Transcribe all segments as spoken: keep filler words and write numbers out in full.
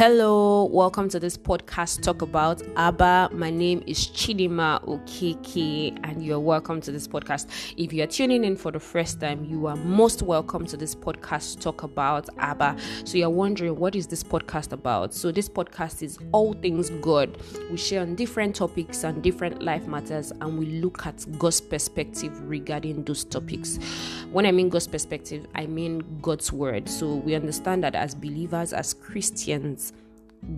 Hello, welcome to this podcast Talk About Abba. My name is Chinima Okiki, and you're welcome to this podcast. If you're tuning in for the first time, you are most welcome to this podcast Talk About Abba. So you're wondering, what is this podcast about? So this podcast is all things God. We share on different topics and different life matters, and we look at God's perspective regarding those topics. When I mean God's perspective, I mean God's word. So we understand that as believers, as Christians,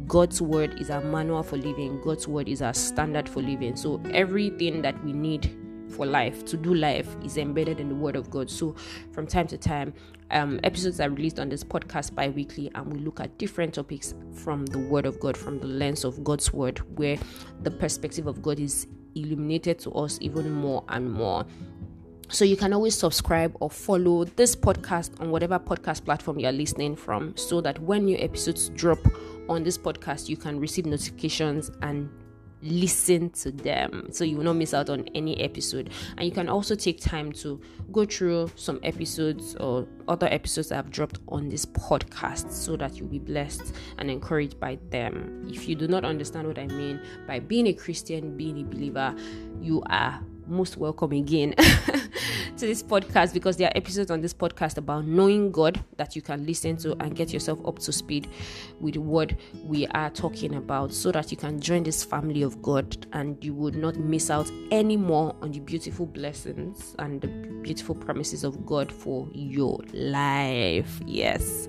God's word is our manual for living. God's word is our standard for living. So everything that we need for life, to do life, is embedded in the word of God. So from time to time, um, episodes are released on this podcast bi-weekly, and we look at different topics from the word of God, from the lens of God's word, where the perspective of God is illuminated to us even more and more. So you can always subscribe or follow this podcast on whatever podcast platform you're listening from, so that when new episodes drop on this podcast, you can receive notifications and listen to them, so you will not miss out on any episode. And you can also take time to go through some episodes or other episodes that I've dropped on this podcast, so that you'll be blessed and encouraged by them. If you do not understand what I mean by being a Christian, being a believer, you are most welcome again to this podcast, because there are episodes on this podcast about knowing God that you can listen to and get yourself up to speed with what we are talking about, so that you can join this family of God and you would not miss out anymore on the beautiful blessings and the beautiful promises of God for your life. Yes.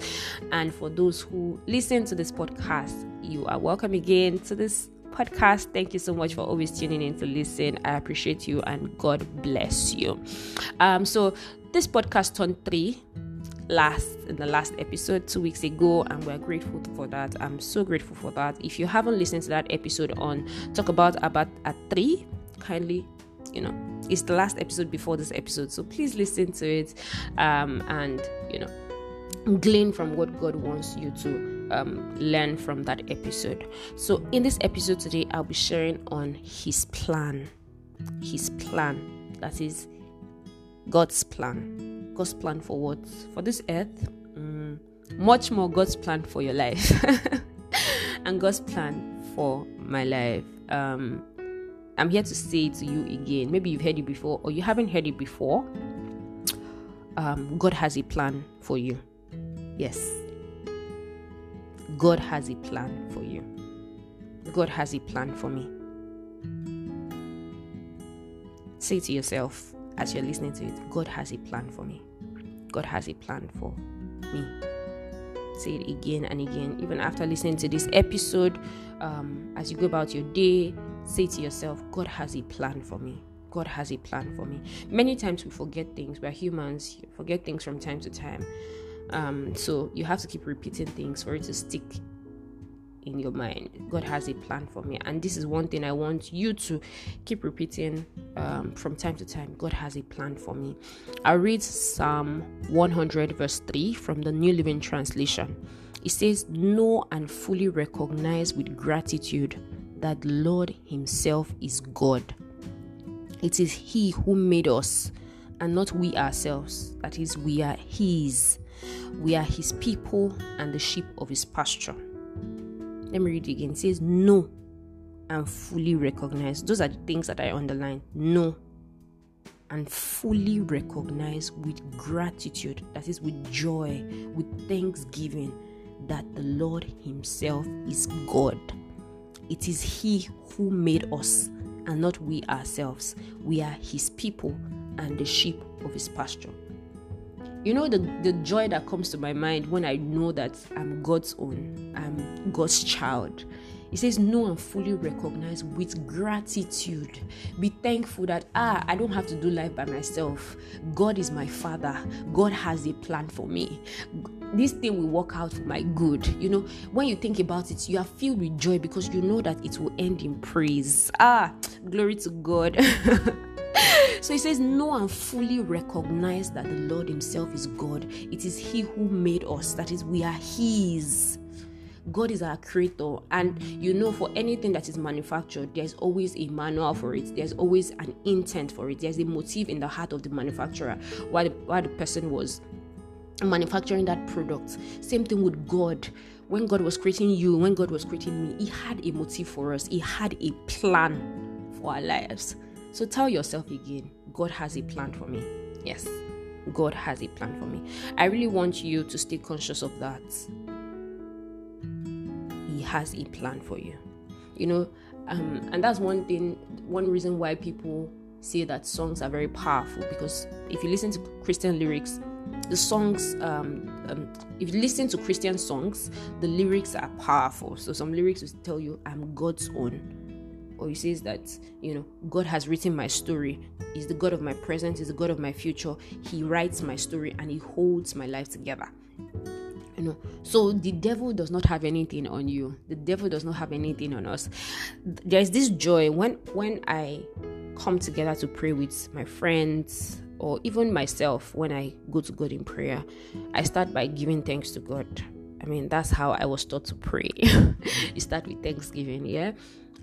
And for those who listen to this podcast, you are welcome again to this podcast. Thank you so much for always tuning in to listen. I appreciate you, and God bless you. Um so this podcast turned three last in the last episode two weeks ago, and we're grateful for that. I'm so grateful for that. If you haven't listened to that episode on Talk About about at three, kindly, you know, it's the last episode before this episode, so please listen to it, um and you know, glean from what God wants you to Um, learn from that episode. So in this episode today, I'll be sharing on his plan his plan that is God's plan God's plan for what? For this earth. Mm, much more God's plan for your life and God's plan for my life. um, I'm here to say to you again, maybe you've heard it before or you haven't heard it before, um, God has a plan for you. Yes, God has a plan for you. God has a plan for me. Say to yourself as you're listening to it, God has a plan for me. God has a plan for me. Say it again and again. Even after listening to this episode, um, as you go about your day, say to yourself, God has a plan for me. God has a plan for me. Many times we forget things. We're humans. You forget things from time to time. Um, so you have to keep repeating things for it to stick in your mind. God has a plan for me, and this is one thing I want you to keep repeating um, from time to time. God has a plan for me. I read Psalm one hundred verse three from the New Living Translation. It says, "Know and fully recognize with gratitude that the Lord Himself is God. It is He who made us, and not we ourselves. That is, we are His. We are His people and the sheep of His pasture." Let me read it again. It says, "Know and fully recognize." Those are the things that I underline. Know and fully recognize with gratitude, that is, with joy, with thanksgiving, that the Lord Himself is God. It is He who made us and not we ourselves. We are His people and the sheep of His pasture. You know, the, the joy that comes to my mind when I know that I'm God's own, I'm God's child. It says, know and fully recognize with gratitude. Be thankful that, ah, I don't have to do life by myself. God is my Father. God has a plan for me. This thing will work out for my good. You know, when you think about it, you are filled with joy, because you know that it will end in praise. Ah, glory to God. So he says, know and fully recognize that the Lord Himself is God. It is He who made us. That is, we are His. God is our creator. And you know, for anything that is manufactured, there's always a manual for it. There's always an intent for it. There's a motive in the heart of the manufacturer. Why the, why the person was manufacturing that product. Same thing with God. When God was creating you, when God was creating me, He had a motive for us. He had a plan for our lives. So tell yourself again, God has a plan for me. Yes, God has a plan for me. I really want you to stay conscious of that. He has a plan for you. You know, um, and that's one thing, one reason why people say that songs are very powerful, because if you listen to Christian lyrics, the songs, um, um, if you listen to Christian songs, the lyrics are powerful. So some lyrics will tell you, I'm God's own. Or it says that, you know, God has written my story. He's the God of my present. He's the God of my future. He writes my story and He holds my life together. You know, so the devil does not have anything on you. The devil does not have anything on us. There's this joy when when I come together to pray with my friends, or even myself, when I go to God in prayer, I start by giving thanks to God. I mean, that's how I was taught to pray. You start with thanksgiving, yeah?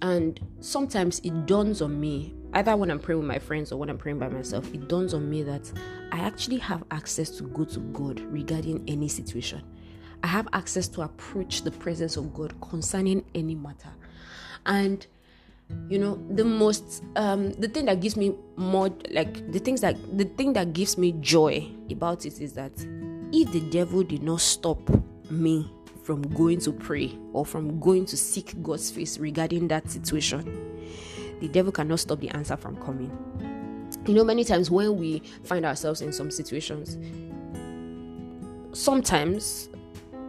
And sometimes it dawns on me, either when I'm praying with my friends or when I'm praying by myself, it dawns on me that I actually have access to go to God regarding any situation. I have access to approach the presence of God concerning any matter. And you know, the most um the thing that gives me more like the things that the thing that gives me joy about it is that if the devil did not stop me from going to pray or from going to seek God's face regarding that situation, the devil cannot stop the answer from coming. You know, many times when we find ourselves in some situations, sometimes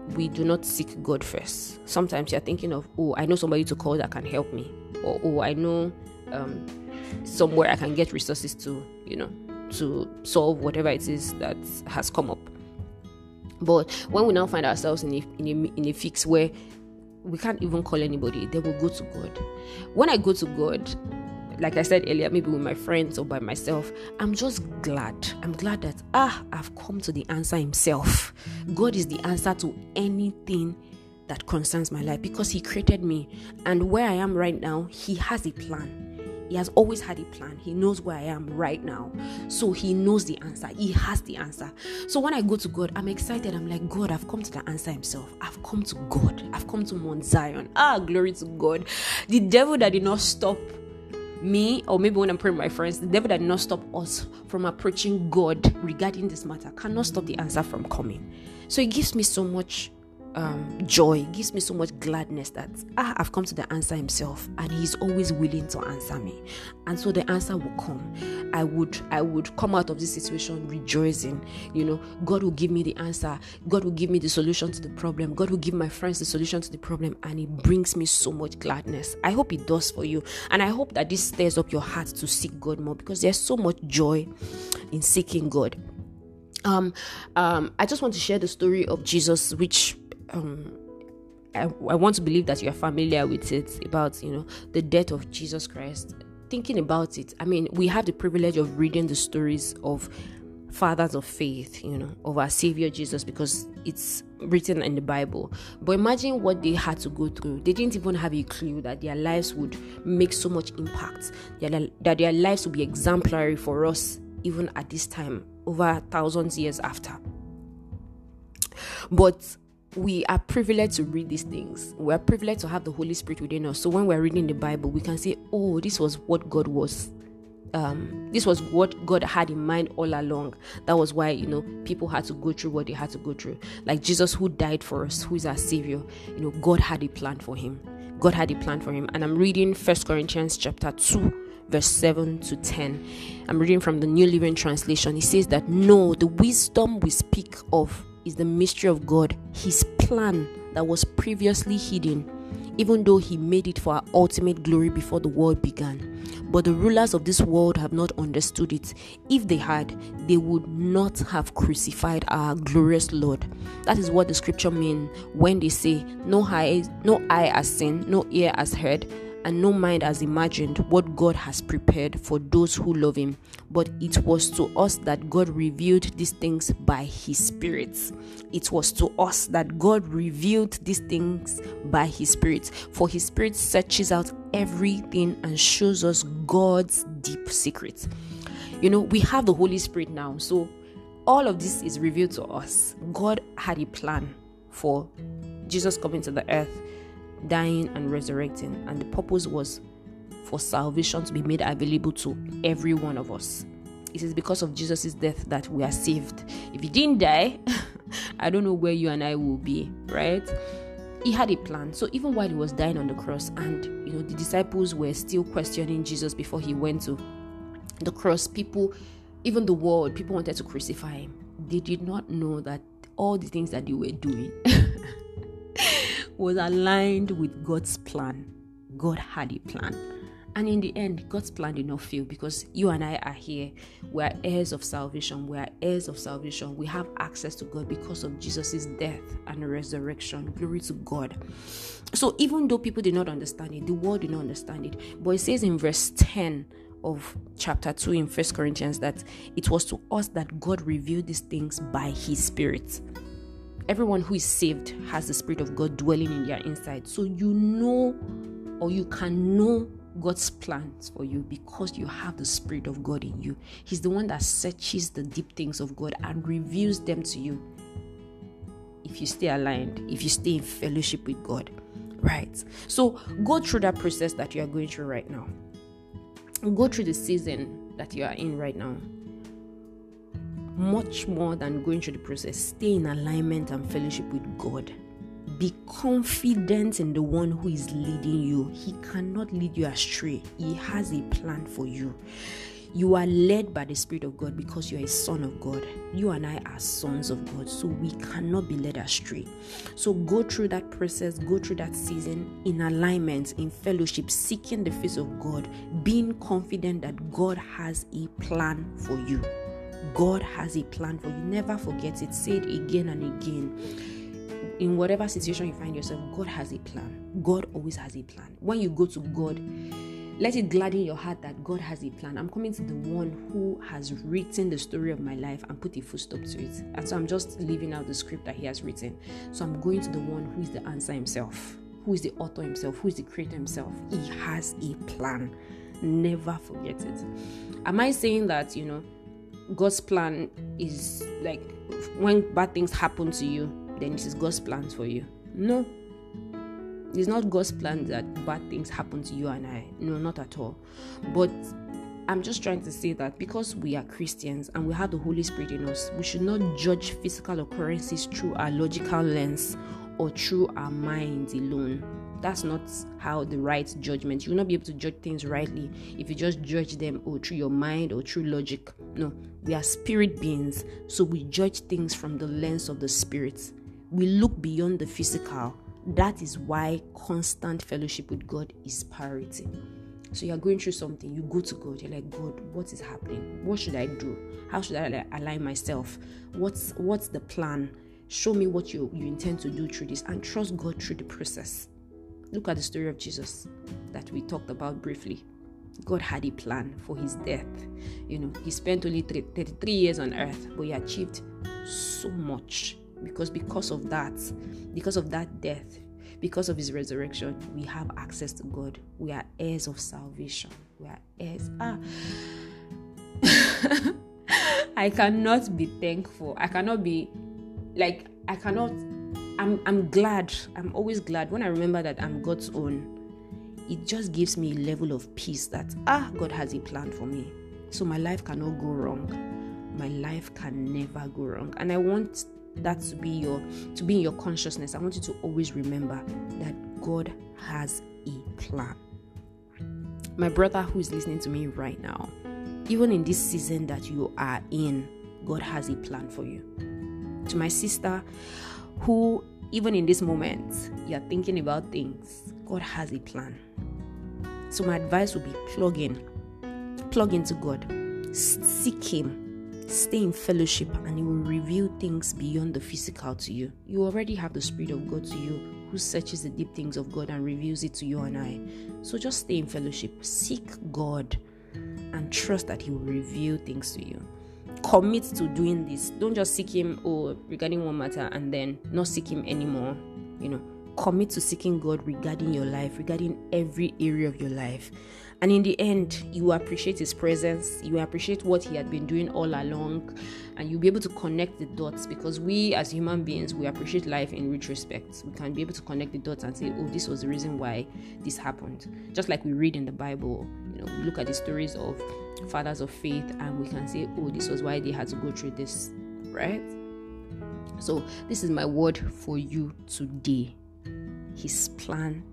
we do not seek God first. Sometimes you're thinking of, oh, I know somebody to call that can help me. Or, oh, I know um, somewhere I can get resources to, you know, to solve whatever it is that has come up. But when we now find ourselves in a, in a, in a fix where we can't even call anybody, then we'll go to God. When I go to God, like I said earlier, maybe with my friends or by myself, I'm just glad. I'm glad that, ah, I've come to the answer Himself. God is the answer to anything that concerns my life, because He created me, and where I am right now, He has a plan. He has always had a plan. He knows where I am right now, so He knows the answer. He has the answer. So when I go to God, I'm excited. I'm like, God, I've come to the answer Himself. I've come to God. I've come to Mount Zion. Ah, glory to God. The devil that did not stop me, or maybe when I'm praying with my friends, the devil that did not stop us from approaching God regarding this matter cannot stop the answer from coming. So it gives me so much Um, joy, it gives me so much gladness that ah, I've come to the answer Himself, and He's always willing to answer me, and so the answer will come. I would, I would come out of this situation rejoicing. You know, God will give me the answer. God will give me the solution to the problem. God will give my friends the solution to the problem, and it brings me so much gladness. I hope it does for you, and I hope that this stirs up your heart to seek God more, because there's so much joy in seeking God. Um, um, I just want to share the story of Jesus, which Um, I, I want to believe that you are familiar with it, about, you know, the death of Jesus Christ. Thinking about it, I mean, we have the privilege of reading the stories of fathers of faith, you know, of our Savior Jesus, because it's written in the Bible. But imagine what they had to go through. They didn't even have a clue that their lives would make so much impact, that their lives would be exemplary for us, even at this time, over thousands of years after. But we are privileged to read these things. We are privileged to have the Holy Spirit within us. So when we're reading the Bible, we can say, oh, this was what God was. Um, this was what God had in mind all along. That was why, you know, people had to go through what they had to go through. Like Jesus, who died for us, who is our Savior. You know, God had a plan for him. God had a plan for him. And I'm reading First Corinthians chapter two. Verse seven to ten. I'm reading from the New Living Translation. It says that, no, the wisdom we speak of is the mystery of God, His plan that was previously hidden, even though He made it for our ultimate glory before the world began. But the rulers of this world have not understood it. If they had, they would not have crucified our glorious Lord. That is what the scripture means when they say, no eye, no eye has seen, no ear has heard, and no mind has imagined what God has prepared for those who love Him. But it was to us that God revealed these things by His Spirit. It was to us that God revealed these things by His Spirit. For His Spirit searches out everything and shows us God's deep secrets. You know, we have the Holy Spirit now, so all of this is revealed to us. God had a plan for Jesus coming to the earth, dying and resurrecting, and the purpose was for salvation to be made available to every one of us. It is because of Jesus' death that we are saved. If he didn't die, I don't know where you and I will be, right? He had a plan. So even while he was dying on the cross, and you know the disciples were still questioning Jesus before he went to the cross, people, even the world, people wanted to crucify him. They did not know that all the things that they were doing was aligned with God's plan. God had a plan. And in the end, God's plan did not fail, because you and I are here. We are heirs of salvation. We are heirs of salvation. We have access to God because of Jesus' death and resurrection. Glory to God. So even though people did not understand it, the world did not understand it. But it says in verse ten of chapter two in First Corinthians that it was to us that God revealed these things by his Spirit. Everyone who is saved has the Spirit of God dwelling in their inside. So you know, or you can know, God's plans for you because you have the Spirit of God in you. He's the one that searches the deep things of God and reveals them to you. If you stay aligned, if you stay in fellowship with God, right? So go through that process that you are going through right now. Go through the season that you are in right now. Much more than going through the process, stay in alignment and fellowship with God. Be confident in the one who is leading you. He cannot lead you astray. He has a plan for you. You are led by the Spirit of God because you are a son of God. You and I are sons of God, so we cannot be led astray. So go through that process, go through that season in alignment, in fellowship, seeking the face of God, being confident that God has a plan for you. God has a plan for you. Never forget it. Say it again and again. In whatever situation you find yourself, God has a plan. God always has a plan. When you go to God, let it gladden your heart that God has a plan. I'm coming to the one who has written the story of my life and put a full stop to it. And so I'm just living out the script that he has written. So I'm going to the one who is the answer himself, who is the author himself, who is the creator himself. He has a plan. Never forget it. Am I saying that, you know, God's plan is like when bad things happen to you, then it is God's plans for you? No. It's not God's plan that bad things happen to you and I. No, not at all. But I'm just trying to say that because we are Christians and we have the Holy Spirit in us, we should not judge physical occurrences through our logical lens or through our minds alone. That's not how the right judgment. You will not be able to judge things rightly if you just judge them or through your mind or through logic. No, we are spirit beings, so we judge things from the lens of the Spirit. We look beyond the physical. That is why constant fellowship with God is priority. So you're going through something, you go to God, you're like, God, what is happening? What should I do? How should I align myself? What's what's the plan? Show me what you, you intend to do through this, and trust God through the process. Look at the story of Jesus that we talked about briefly. God had a plan for his death. You know, he spent only thirty-three years on earth, but he achieved so much. Because because of that, because of that death, because of his resurrection, we have access to God. We are heirs of salvation. We are heirs. Ah. I cannot be thankful. I cannot be, like, I cannot, I'm, I'm glad. I'm always glad when I remember that I'm God's own. It just gives me a level of peace that, ah, God has a plan for me. So my life cannot go wrong. My life can never go wrong. And I want that to be your to be in your consciousness. I want you to always remember that God has a plan. My brother who is listening to me right now, even in this season that you are in, God has a plan for you. To my sister who, even in this moment, you're thinking about things, God has a plan. So my advice would be plug in. Plug into God. Seek him. Stay in fellowship, and he will reveal things beyond the physical to you. You already have the Spirit of God to you, who searches the deep things of God and reveals it to you and I. So just stay in fellowship, seek God, and trust that he will reveal things to you. Commit to doing this. Don't just seek him or regarding one matter and then not seek him anymore. You know, commit to seeking God regarding your life, regarding every area of your life. And in the end, you appreciate his presence, you appreciate what he had been doing all along, and you'll be able to connect the dots, because we as human beings, we appreciate life in retrospect. We can be able to connect the dots and say, oh, this was the reason why this happened. Just like we read in the Bible, you know, we look at the stories of fathers of faith and we can say, oh, this was why they had to go through this, right? So this is my word for you today. His plan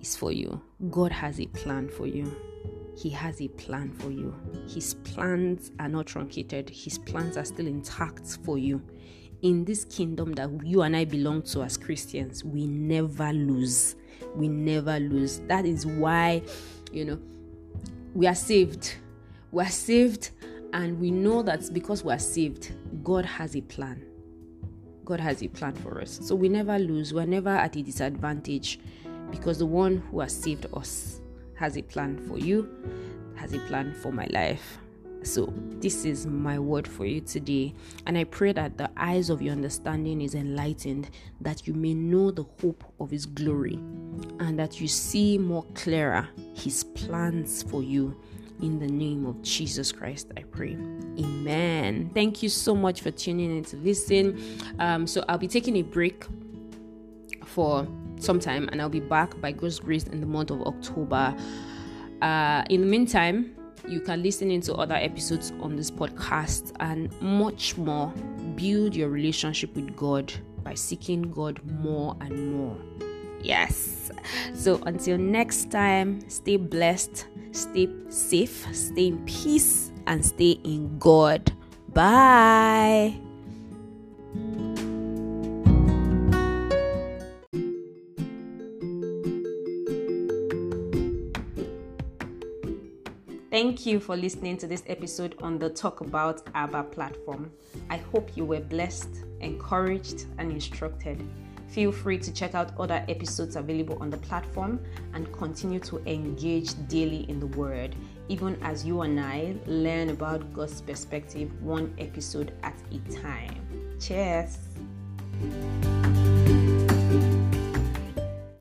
is for you. God has a plan for you. He has a plan for you. His plans are not truncated. His plans are still intact for you. In this kingdom that you and I belong to as Christians, we never lose. We never lose. That is why, you know, we are saved. We are saved, and we know that because we are saved, God has a plan. God has a plan for us. So we never lose. We are never at a disadvantage, because the one who has saved us has a plan for you, has a plan for my life. So this is my word for you today. And I pray that the eyes of your understanding is enlightened, that you may know the hope of his glory, and that you see more clearer his plans for you. In the name of Jesus Christ, I pray. Amen. Thank you so much for tuning in to listen. Um, so I'll be taking a break for sometime, and I'll be back by God's grace in the month of October. Uh, in the meantime, you can listen into other episodes on this podcast and much more. Build your relationship with God by seeking God more and more. Yes. So until next time, stay blessed, stay safe, stay in peace, and stay in God. Bye. Thank you for listening to this episode on the Talk About Abba platform. I hope you were blessed, encouraged, and instructed. Feel free to check out other episodes available on the platform and continue to engage daily in the Word, even as you and I learn about God's perspective one episode at a time. Cheers!